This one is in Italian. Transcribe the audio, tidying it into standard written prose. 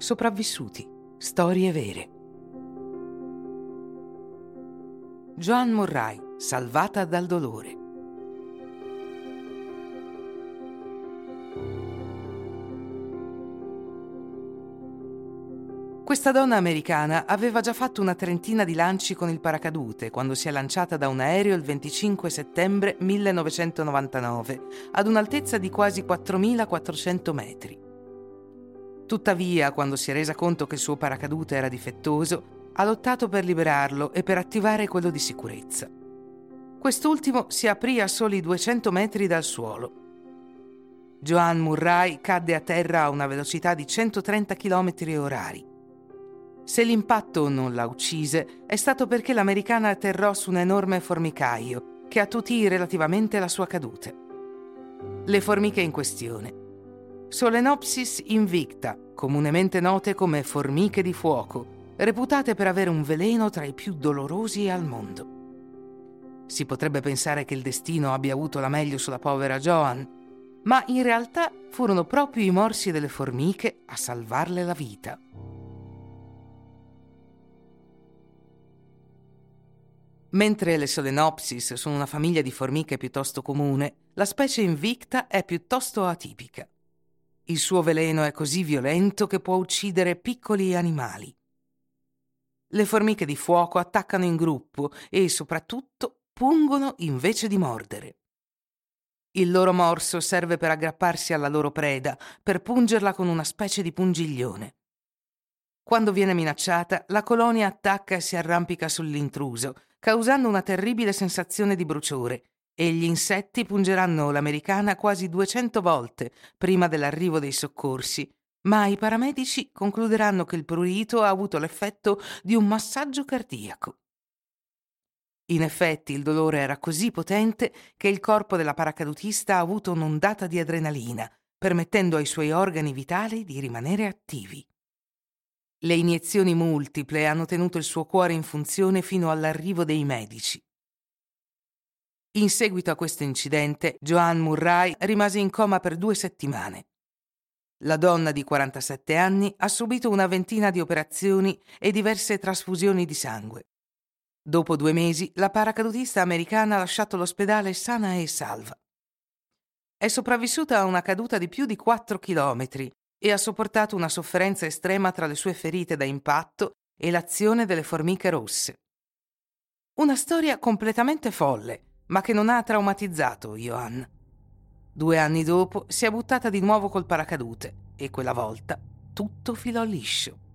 Sopravvissuti, storie vere. Joan Murray, salvata dal dolore. Questa donna americana aveva già fatto una trentina di lanci con il paracadute quando si è lanciata da un aereo il 25 settembre 1999 ad un'altezza di quasi 4.400 metri. Tuttavia, quando si è resa conto che il suo paracadute era difettoso, ha lottato per liberarlo e per attivare quello di sicurezza. Quest'ultimo si aprì a soli 200 metri dal suolo. Joan Murray cadde a terra a una velocità di 130 km/h. Se l'impatto non la uccise, è stato perché l'americana atterrò su un enorme formicaio che attutì relativamente la sua caduta. Le formiche in questione: Solenopsis invicta, comunemente note come formiche di fuoco, reputate per avere un veleno tra i più dolorosi al mondo. Si potrebbe pensare che il destino abbia avuto la meglio sulla povera Joan, ma in realtà furono proprio i morsi delle formiche a salvarle la vita. Mentre le Solenopsis sono una famiglia di formiche piuttosto comune, la specie invicta è piuttosto atipica. Il suo veleno è così violento che può uccidere piccoli animali. Le formiche di fuoco attaccano in gruppo e, soprattutto, pungono invece di mordere. Il loro morso serve per aggrapparsi alla loro preda, per pungerla con una specie di pungiglione. Quando viene minacciata, la colonia attacca e si arrampica sull'intruso, causando una terribile sensazione di bruciore, e gli insetti pungeranno l'americana quasi 200 volte prima dell'arrivo dei soccorsi, ma i paramedici concluderanno che il prurito ha avuto l'effetto di un massaggio cardiaco. In effetti il dolore era così potente che il corpo della paracadutista ha avuto un'ondata di adrenalina, permettendo ai suoi organi vitali di rimanere attivi. Le iniezioni multiple hanno tenuto il suo cuore in funzione fino all'arrivo dei medici. In seguito a questo incidente, Joan Murray rimase in coma per 2 settimane. La donna di 47 anni ha subito una ventina di operazioni e diverse trasfusioni di sangue. Dopo 2 mesi, la paracadutista americana ha lasciato l'ospedale sana e salva. È sopravvissuta a una caduta di più di 4 chilometri, e ha sopportato una sofferenza estrema tra le sue ferite da impatto e l'azione delle formiche rosse. Una storia completamente folle, ma che non ha traumatizzato Joan. 2 anni dopo si è buttata di nuovo col paracadute e quella volta tutto filò liscio.